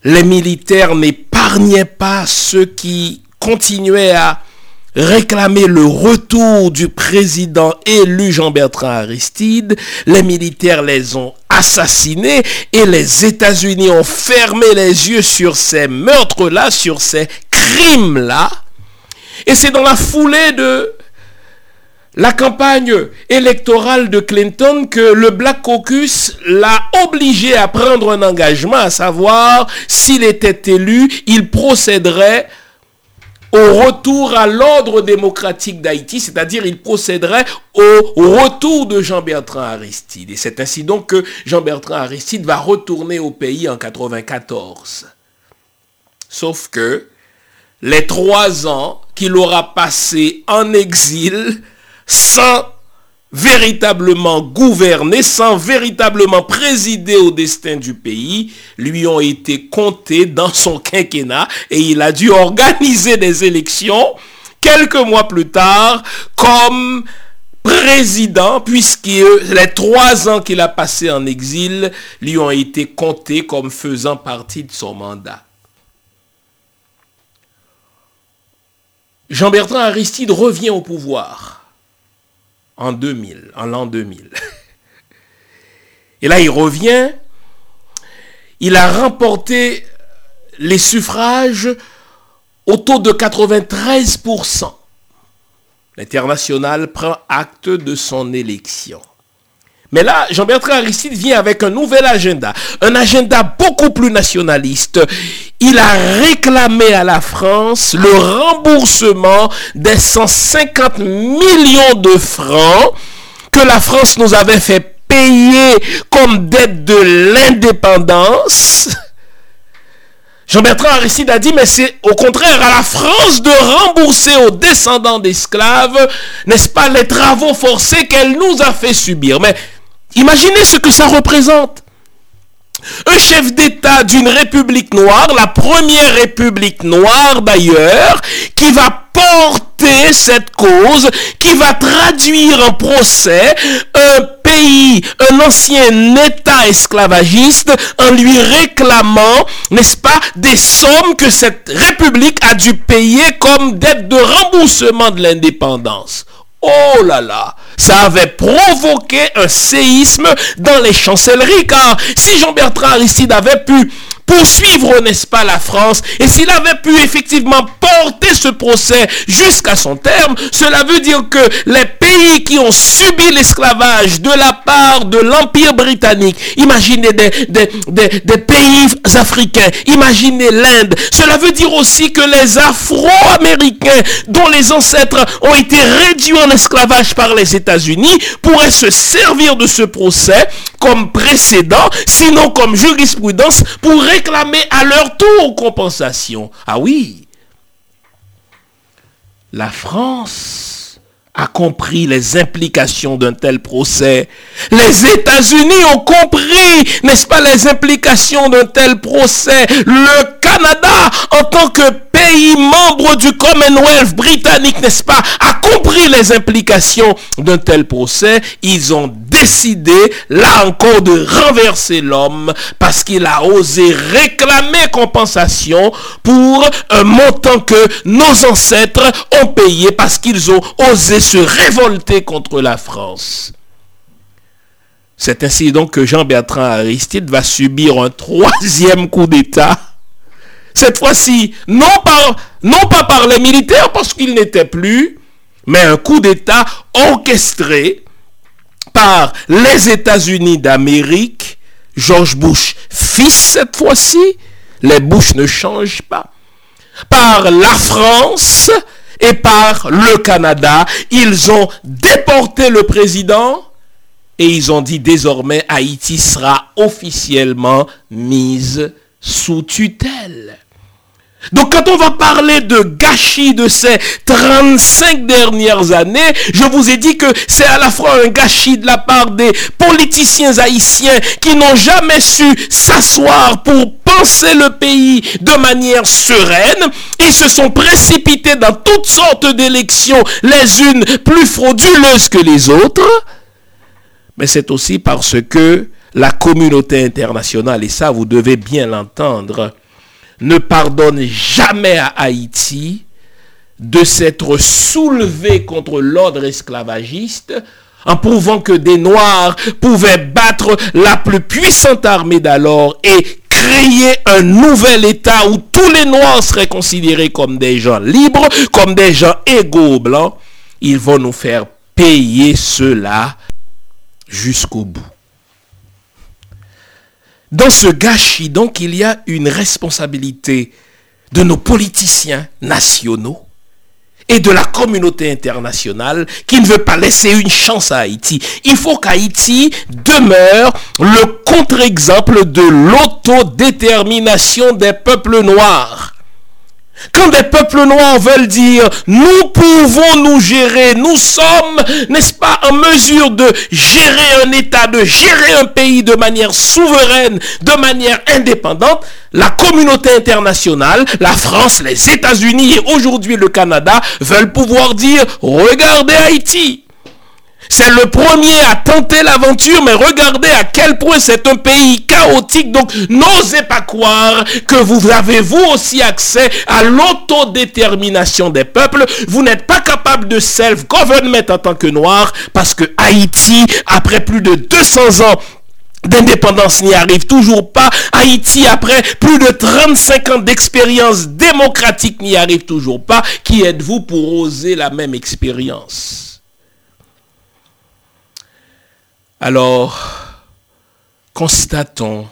Les militaires n'épargnaient pas ceux qui continuaient à réclamer le retour du président élu Jean-Bertrand Aristide. Les militaires les ont assassinés et les États-Unis ont fermé les yeux sur ces meurtres-là, sur ces crimes-là. Et c'est dans la foulée de la campagne électorale de Clinton que le Black Caucus l'a obligé à prendre un engagement, à savoir, s'il était élu, il procéderait au retour à l'ordre démocratique d'Haïti, c'est-à-dire il procéderait au retour de Jean-Bertrand Aristide. Et c'est ainsi donc que Jean-Bertrand Aristide va retourner au pays en 1994. Sauf que les 3 ans qu'il aura passé en exil, sans véritablement gouverner, sans véritablement présider au destin du pays, lui ont été comptés dans son quinquennat et il a dû organiser des élections quelques mois plus tard comme président, puisque les 3 ans qu'il a passé en exil lui ont été comptés comme faisant partie de son mandat. Jean-Bertrand Aristide revient au pouvoir en l'an 2000. Et là, il revient, il a remporté les suffrages au taux de 93%. L'international prend acte de son élection. Mais là, Jean-Bertrand Aristide vient avec un nouvel agenda, un agenda beaucoup plus nationaliste. Il a réclamé à la France le remboursement des 150 millions de francs que la France nous avait fait payer comme dette de l'indépendance. Jean-Bertrand Aristide a dit, mais c'est au contraire à la France de rembourser aux descendants d'esclaves, n'est-ce pas, les travaux forcés qu'elle nous a fait subir. Mais imaginez ce que ça représente. Un chef d'État d'une république noire, la première république noire d'ailleurs, qui va porter cette cause, qui va traduire en procès un pays, un ancien État esclavagiste, en lui réclamant, n'est-ce pas, des sommes que cette république a dû payer comme dette de remboursement de l'indépendance. Oh là là, ça avait provoqué un séisme dans les chancelleries, car si Jean-Bertrand Aristide avait pu poursuivre, n'est-ce pas, la France, et s'il avait pu effectivement porter ce procès jusqu'à son terme, cela veut dire que les pays qui ont subi l'esclavage de la part de l'Empire britannique, imaginez des pays africains, imaginez l'Inde, cela veut dire aussi que les Afro-Américains, dont les ancêtres ont été réduits en esclavage par les États-Unis, pourraient se servir de ce procès comme précédent, sinon comme jurisprudence, pour réclamer à leur tour compensation. Ah oui, la France a compris les implications d'un tel procès. Les États-Unis ont compris, n'est-ce pas, les implications d'un tel procès. Le Canada, en tant que pays membre du Commonwealth britannique, n'est-ce pas, a compris les implications d'un tel procès. Ils ont décidé, là encore, de renverser l'homme parce qu'il a osé réclamer compensation pour un montant que nos ancêtres ont payé parce qu'ils ont osé se révolter contre la France. C'est ainsi donc que Jean-Bertrand Aristide va subir un troisième coup d'État. Cette fois-ci, non pas par les militaires parce qu'ils n'étaient plus, mais un coup d'État orchestré par les États-Unis d'Amérique, George Bush fils cette fois-ci, les Bush ne changent pas, par la France et par le Canada. Ils ont déporté le président et ils ont dit désormais Haïti sera officiellement mise sous tutelle. Donc quand on va parler de gâchis de ces 35 dernières années, je vous ai dit que c'est à la fois un gâchis de la part des politiciens haïtiens qui n'ont jamais su s'asseoir pour penser le pays de manière sereine. Ils se sont précipités dans toutes sortes d'élections, les unes plus frauduleuses que les autres. Mais c'est aussi parce que la communauté internationale, et ça vous devez bien l'entendre, ne pardonne jamais à Haïti de s'être soulevé contre l'ordre esclavagiste en prouvant que des Noirs pouvaient battre la plus puissante armée d'alors et créer un nouvel État où tous les Noirs seraient considérés comme des gens libres, comme des gens égaux aux Blancs. Ils vont nous faire payer cela jusqu'au bout. Dans ce gâchis, donc, il y a une responsabilité de nos politiciens nationaux et de la communauté internationale qui ne veut pas laisser une chance à Haïti. Il faut qu'Haïti demeure le contre-exemple de l'autodétermination des peuples noirs. Quand des peuples noirs veulent dire « nous pouvons nous gérer, nous sommes, n'est-ce pas, en mesure de gérer un État, de gérer un pays de manière souveraine, de manière indépendante », la communauté internationale, la France, les États-Unis et aujourd'hui le Canada veulent pouvoir dire « regardez Haïti ». C'est le premier à tenter l'aventure, mais regardez à quel point c'est un pays chaotique. Donc, n'osez pas croire que vous avez vous aussi accès à l'autodétermination des peuples. Vous n'êtes pas capable de self-government en tant que noir, parce que Haïti, après plus de 200 ans, d'indépendance n'y arrive toujours pas. Haïti, après plus de 35 ans d'expérience démocratique, n'y arrive toujours pas. Qui êtes-vous pour oser la même expérience ? Alors, constatons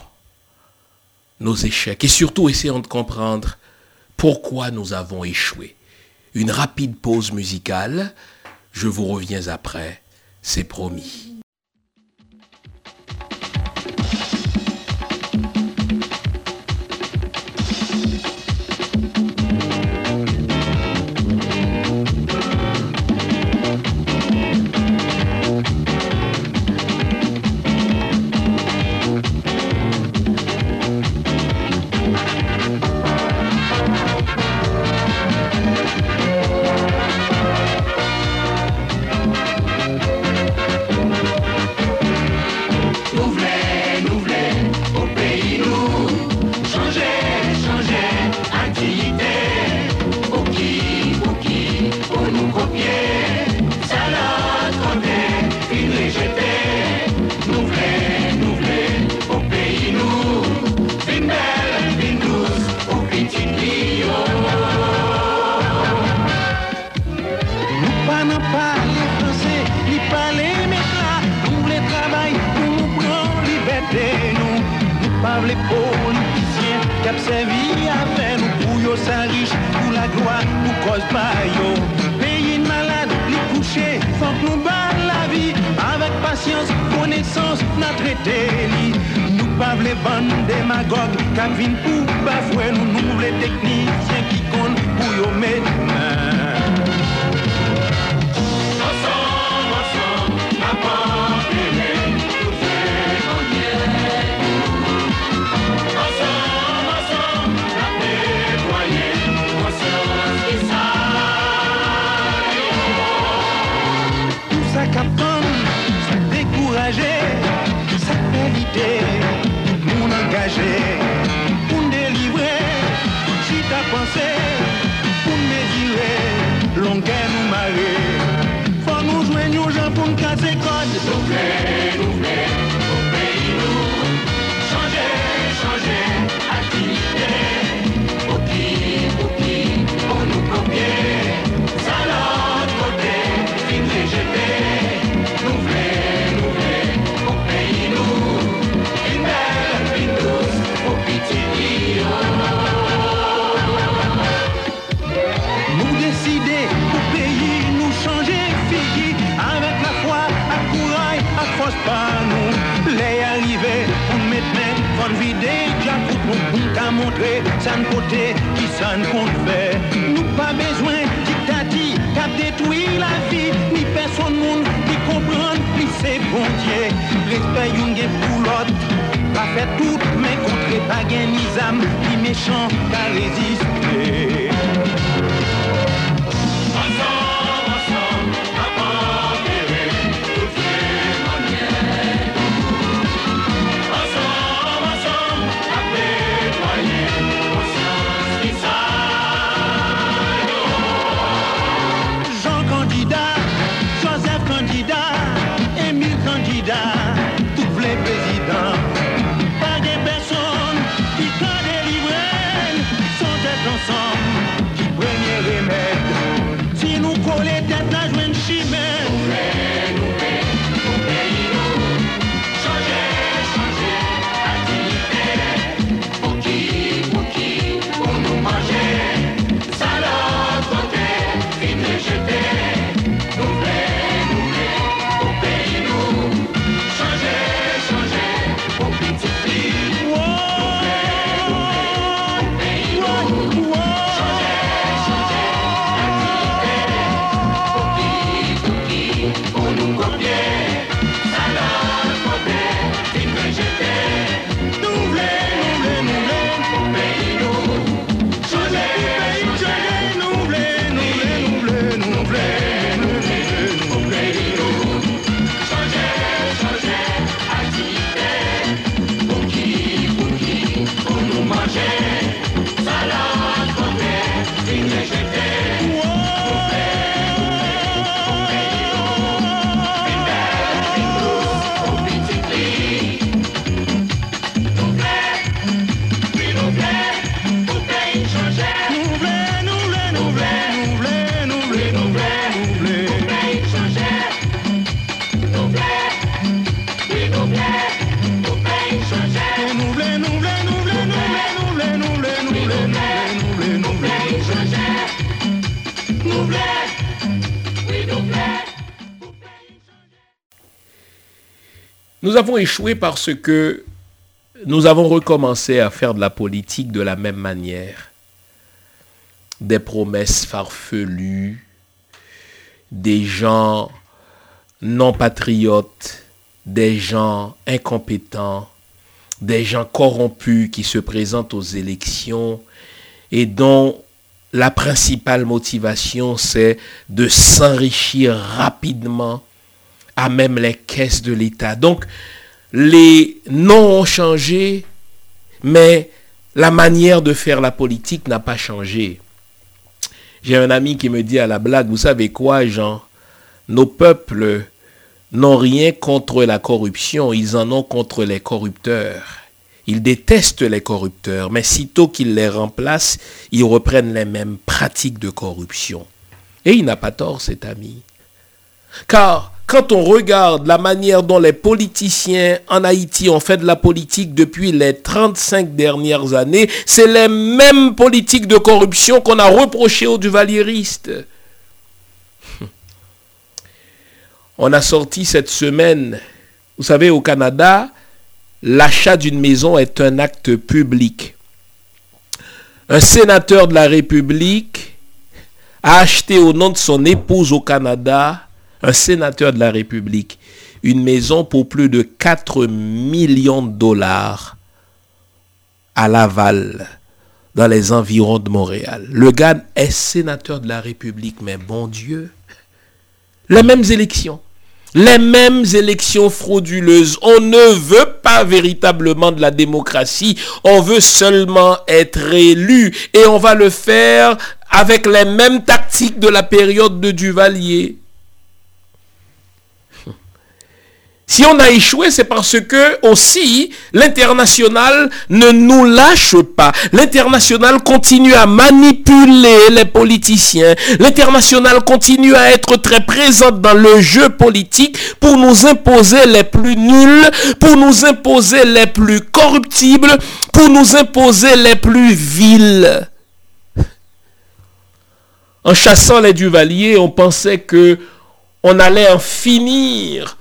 nos échecs et surtout essayons de comprendre pourquoi nous avons échoué. Une rapide pause musicale, je vous reviens après, c'est promis. Technicien qui compte pour yo mettre main. a montré, ça ne côté, qui ça ne compte fait. Nous pas besoin dictati, cap détruit la vie, ni personne monde qui comprend, ni c'est bon Dieu. Respect une guerre pour l'autre, pas fait tout, mais contre pas gain ni âme, ni méchant qu'à résister. Nous avons échoué parce que nous avons recommencé à faire de la politique de la même manière. Des promesses farfelues, des gens non patriotes, des gens incompétents, des gens corrompus qui se présentent aux élections et dont la principale motivation c'est de s'enrichir rapidement à même les caisses de l'État. Donc, les noms ont changé, mais la manière de faire la politique n'a pas changé. J'ai un ami qui me dit à la blague, vous savez quoi, Jean? Nos peuples n'ont rien contre la corruption, ils en ont contre les corrupteurs. Ils détestent les corrupteurs, mais sitôt qu'ils les remplacent, ils reprennent les mêmes pratiques de corruption. Et il n'a pas tort, cet ami. Car quand on regarde la manière dont les politiciens en Haïti ont fait de la politique depuis les 35 dernières années, c'est les mêmes politiques de corruption qu'on a reprochées aux duvalieristes. On a sorti cette semaine, vous savez, au Canada, l'achat d'une maison est un acte public. Un sénateur de la République a acheté au nom de son épouse au Canada, un sénateur de la République, une maison pour plus de 4 millions de dollars à Laval, dans les environs de Montréal. Le gars est sénateur de la République, mais bon Dieu, les mêmes élections frauduleuses. On ne veut pas véritablement de la démocratie, on veut seulement être élu et on va le faire avec les mêmes tactiques de la période de Duvalier. Si on a échoué, c'est parce que aussi l'international ne nous lâche pas. L'international continue à manipuler les politiciens. L'international continue à être très présent dans le jeu politique pour nous imposer les plus nuls, pour nous imposer les plus corruptibles, pour nous imposer les plus vils. En chassant les Duvaliers, on pensait que on allait en finir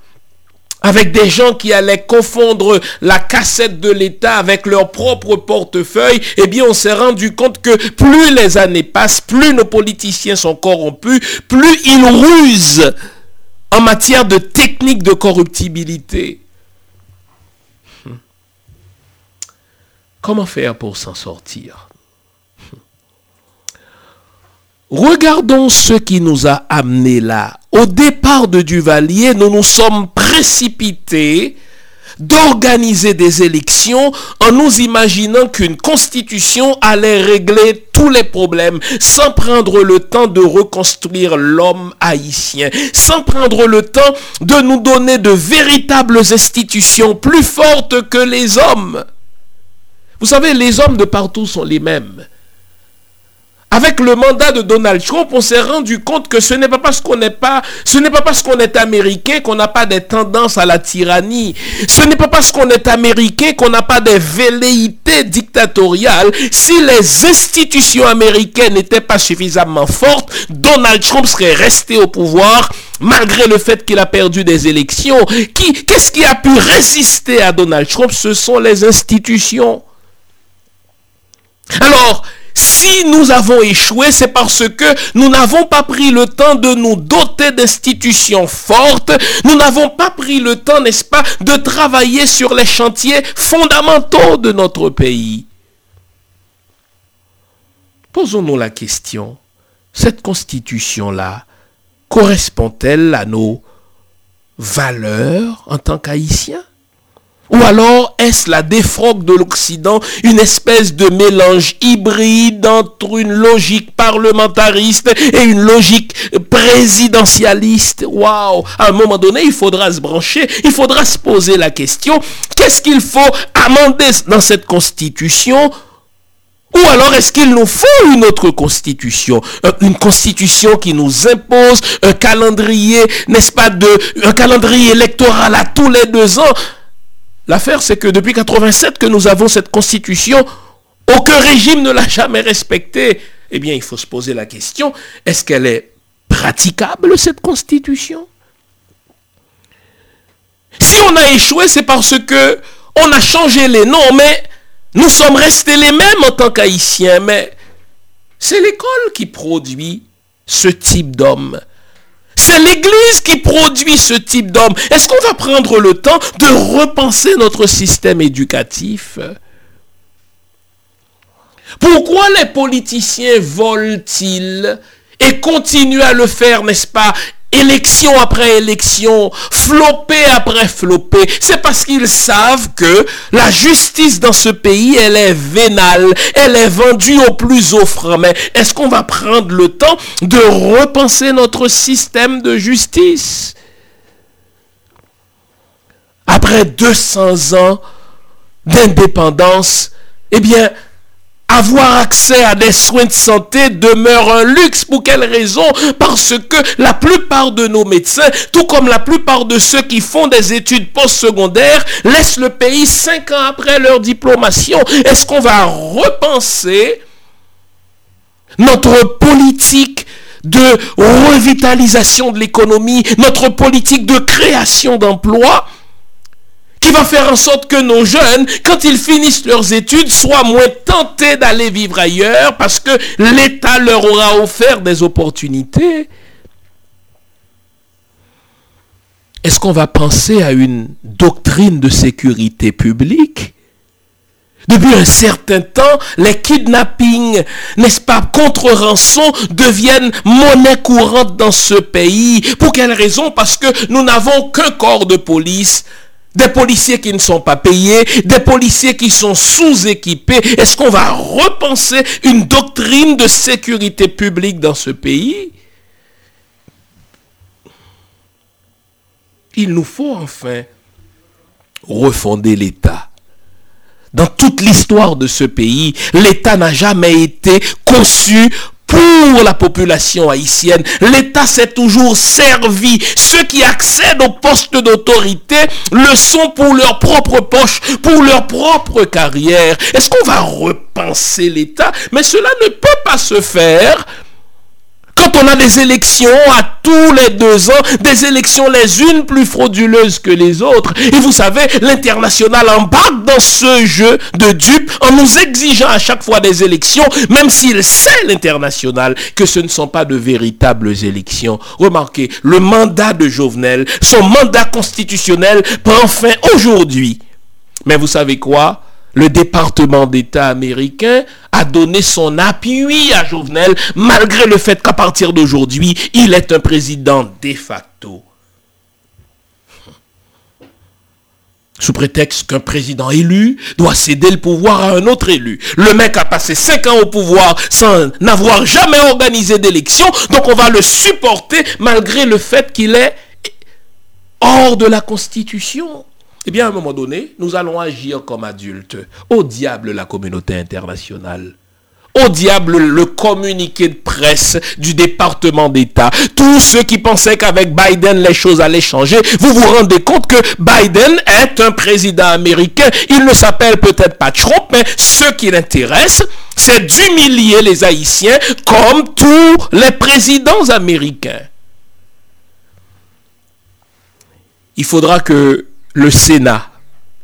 avec des gens qui allaient confondre la cassette de l'État avec leur propre portefeuille, eh bien on s'est rendu compte que plus les années passent, plus nos politiciens sont corrompus, plus ils rusent en matière de technique de corruptibilité. Comment faire pour s'en sortir? Regardons ce qui nous a amenés là. Au départ de Duvalier, nous nous sommes précipités d'organiser des élections en nous imaginant qu'une constitution allait régler tous les problèmes, sans prendre le temps de reconstruire l'homme haïtien, sans prendre le temps de nous donner de véritables institutions plus fortes que les hommes. Vous savez, les hommes de partout sont les mêmes. Avec le mandat de Donald Trump, on s'est rendu compte que ce n'est pas parce qu'on est américain qu'on n'a pas des tendances à la tyrannie. Ce n'est pas parce qu'on est américain qu'on n'a pas des velléités dictatoriales. Si les institutions américaines n'étaient pas suffisamment fortes, Donald Trump serait resté au pouvoir malgré le fait qu'il a perdu des élections. Qu'est-ce qui a pu résister à Donald Trump? Ce sont les institutions. Alors, si nous avons échoué, c'est parce que nous n'avons pas pris le temps de nous doter d'institutions fortes. Nous n'avons pas pris le temps, n'est-ce pas, de travailler sur les chantiers fondamentaux de notre pays. Posons-nous la question, cette constitution-là correspond-elle à nos valeurs en tant qu'Haïtiens? Ou alors, est-ce la défroque de l'Occident, une espèce de mélange hybride entre une logique parlementariste et une logique présidentialiste? Waouh! À un moment donné, il faudra se brancher, il faudra se poser la question, qu'est-ce qu'il faut amender dans cette constitution? Ou alors, est-ce qu'il nous faut une autre constitution? Une constitution qui nous impose un calendrier, n'est-ce pas, un calendrier électoral à tous les 2 ans? L'affaire, c'est que depuis 1987 que nous avons cette constitution, aucun régime ne l'a jamais respectée. Eh bien, il faut se poser la question, est-ce qu'elle est praticable, cette constitution? Si on a échoué, c'est parce que on a changé les noms, mais nous sommes restés les mêmes en tant qu'Haïtiens. Mais c'est l'école qui produit ce type d'homme. C'est l'Église qui produit ce type d'homme. Est-ce qu'on va prendre le temps de repenser notre système éducatif? Pourquoi les politiciens volent-ils et continuent à le faire, n'est-ce pas, élection après élection, flopé après flopé? C'est parce qu'ils savent que la justice dans ce pays, elle est vénale, elle est vendue au plus offrant. Mais est-ce qu'on va prendre le temps de repenser notre système de justice? Après 200 ans d'indépendance, eh bien, avoir accès à des soins de santé demeure un luxe. Pour quelle raison? Parce que la plupart de nos médecins, tout comme la plupart de ceux qui font des études postsecondaires, laissent le pays 5 ans après leur diplomation. Est-ce qu'on va repenser notre politique de revitalisation de l'économie, notre politique de création d'emplois, qui va faire en sorte que nos jeunes, quand ils finissent leurs études, soient moins tentés d'aller vivre ailleurs parce que l'État leur aura offert des opportunités? Est-ce qu'on va penser à une doctrine de sécurité publique? Depuis un certain temps, les kidnappings, n'est-ce pas, contre rançon, deviennent monnaie courante dans ce pays. Pour quelle raison? Parce que nous n'avons qu'un corps de police. Des policiers qui ne sont pas payés, des policiers qui sont sous-équipés. Est-ce qu'on va repenser une doctrine de sécurité publique dans ce pays? Il nous faut enfin refonder l'État. Dans toute l'histoire de ce pays, l'État n'a jamais été conçu pour la population haïtienne. L'État s'est toujours servi. Ceux qui accèdent aux postes d'autorité le sont pour leur propre poche, pour leur propre carrière. Est-ce qu'on va repenser l'État? Mais cela ne peut pas se faire quand on a des élections à tous les 2 ans, des élections les unes plus frauduleuses que les autres. Et vous savez, l'international embarque dans ce jeu de dupes en nous exigeant à chaque fois des élections, même s'il sait, l'international, que ce ne sont pas de véritables élections. Remarquez, le mandat de Jovenel, son mandat constitutionnel prend fin aujourd'hui. Mais vous savez quoi? Le département d'État américain a donné son appui à Jovenel, malgré le fait qu'à partir d'aujourd'hui, il est un président de facto. Sous prétexte qu'un président élu doit céder le pouvoir à un autre élu. Le mec a passé 5 ans au pouvoir sans n'avoir jamais organisé d'élection, donc on va le supporter malgré le fait qu'il est hors de la Constitution. Eh bien, à un moment donné, nous allons agir comme adultes. Au diable la communauté internationale. Au diable le communiqué de presse du département d'État. Tous ceux qui pensaient qu'avec Biden, les choses allaient changer, vous vous rendez compte que Biden est un président américain. Il ne s'appelle peut-être pas Trump, mais ce qui l'intéresse, c'est d'humilier les Haïtiens comme tous les présidents américains. Il faudra que le Sénat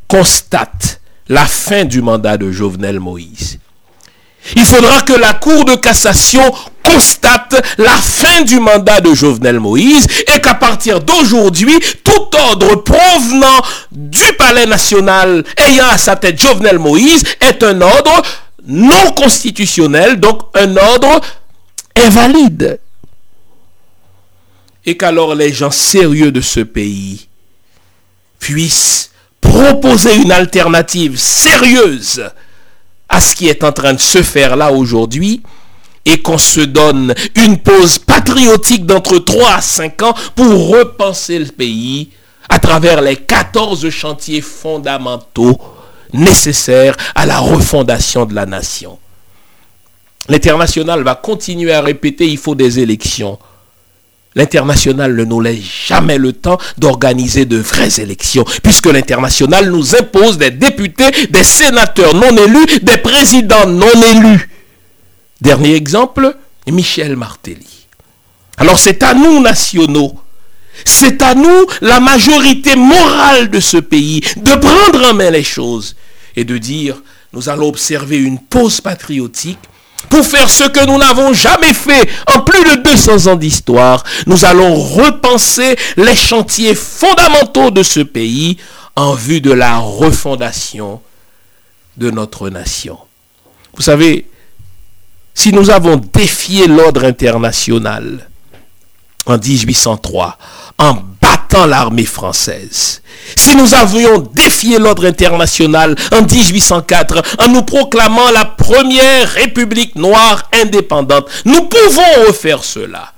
constate la fin du mandat de Jovenel Moïse. Il faudra que la Cour de cassation constate la fin du mandat de Jovenel Moïse et qu'à partir d'aujourd'hui, tout ordre provenant du Palais National ayant à sa tête Jovenel Moïse est un ordre non constitutionnel, donc un ordre invalide. Et qu'alors les gens sérieux de ce pays puissent proposer une alternative sérieuse à ce qui est en train de se faire là aujourd'hui, et qu'on se donne une pause patriotique d'entre 3 à 5 ans pour repenser le pays à travers les 14 chantiers fondamentaux nécessaires à la refondation de la nation. L'international va continuer à répéter « il faut des élections ». L'international ne nous laisse jamais le temps d'organiser de vraies élections, puisque l'international nous impose des députés, des sénateurs non élus, des présidents non élus. Dernier exemple, Michel Martelly. Alors c'est à nous, nationaux, c'est à nous, la majorité morale de ce pays, de prendre en main les choses et de dire, nous allons observer une pause patriotique, pour faire ce que nous n'avons jamais fait en plus de 200 ans d'histoire, nous allons repenser les chantiers fondamentaux de ce pays en vue de la refondation de notre nation. Vous savez, si nous avons défié l'ordre international en 1803, en battant l'armée française, si nous avions défié l'ordre international en 1804 en nous proclamant la première république noire indépendante, nous pouvons refaire cela.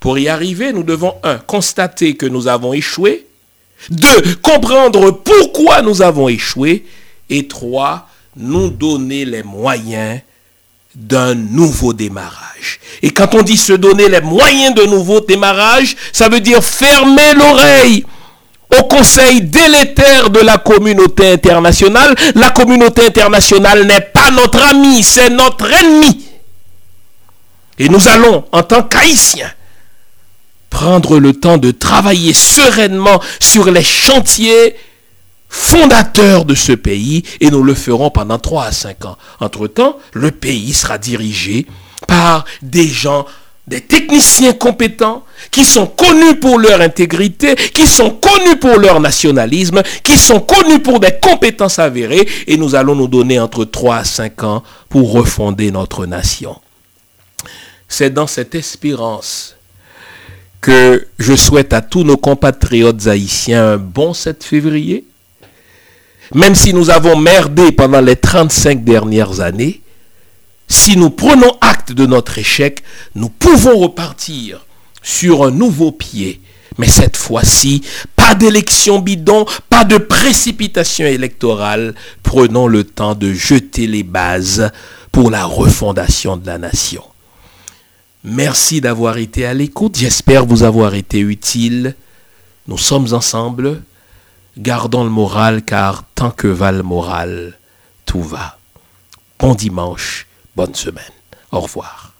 Pour y arriver, nous devons 1. Constater que nous avons échoué, 2. Comprendre pourquoi nous avons échoué, et 3. Nous donner les moyens d'un nouveau démarrage. Et quand on dit se donner les moyens d'un nouveau démarrage, ça veut dire fermer l'oreille au conseil délétère de la communauté internationale. La communauté internationale n'est pas notre ami, c'est notre ennemi. Et nous allons, en tant qu'Haïtiens, prendre le temps de travailler sereinement sur les chantiers fondateurs de ce pays, et nous le ferons pendant 3 à 5 ans. Entre-temps, le pays sera dirigé par des gens, des techniciens compétents qui sont connus pour leur intégrité, qui sont connus pour leur nationalisme, qui sont connus pour des compétences avérées, et nous allons nous donner entre 3 à 5 ans pour refonder notre nation. C'est dans cette espérance que je souhaite à tous nos compatriotes haïtiens un bon 7 février, même si nous avons merdé pendant les 35 dernières années. Si nous prenons acte de notre échec, nous pouvons repartir sur un nouveau pied. Mais cette fois-ci, pas d'élection bidon, pas de précipitation électorale. Prenons le temps de jeter les bases pour la refondation de la nation. Merci d'avoir été à l'écoute. J'espère vous avoir été utile. Nous sommes ensemble. Gardons le moral, car tant que va le moral, tout va. Bon dimanche. Bonne semaine. Au revoir.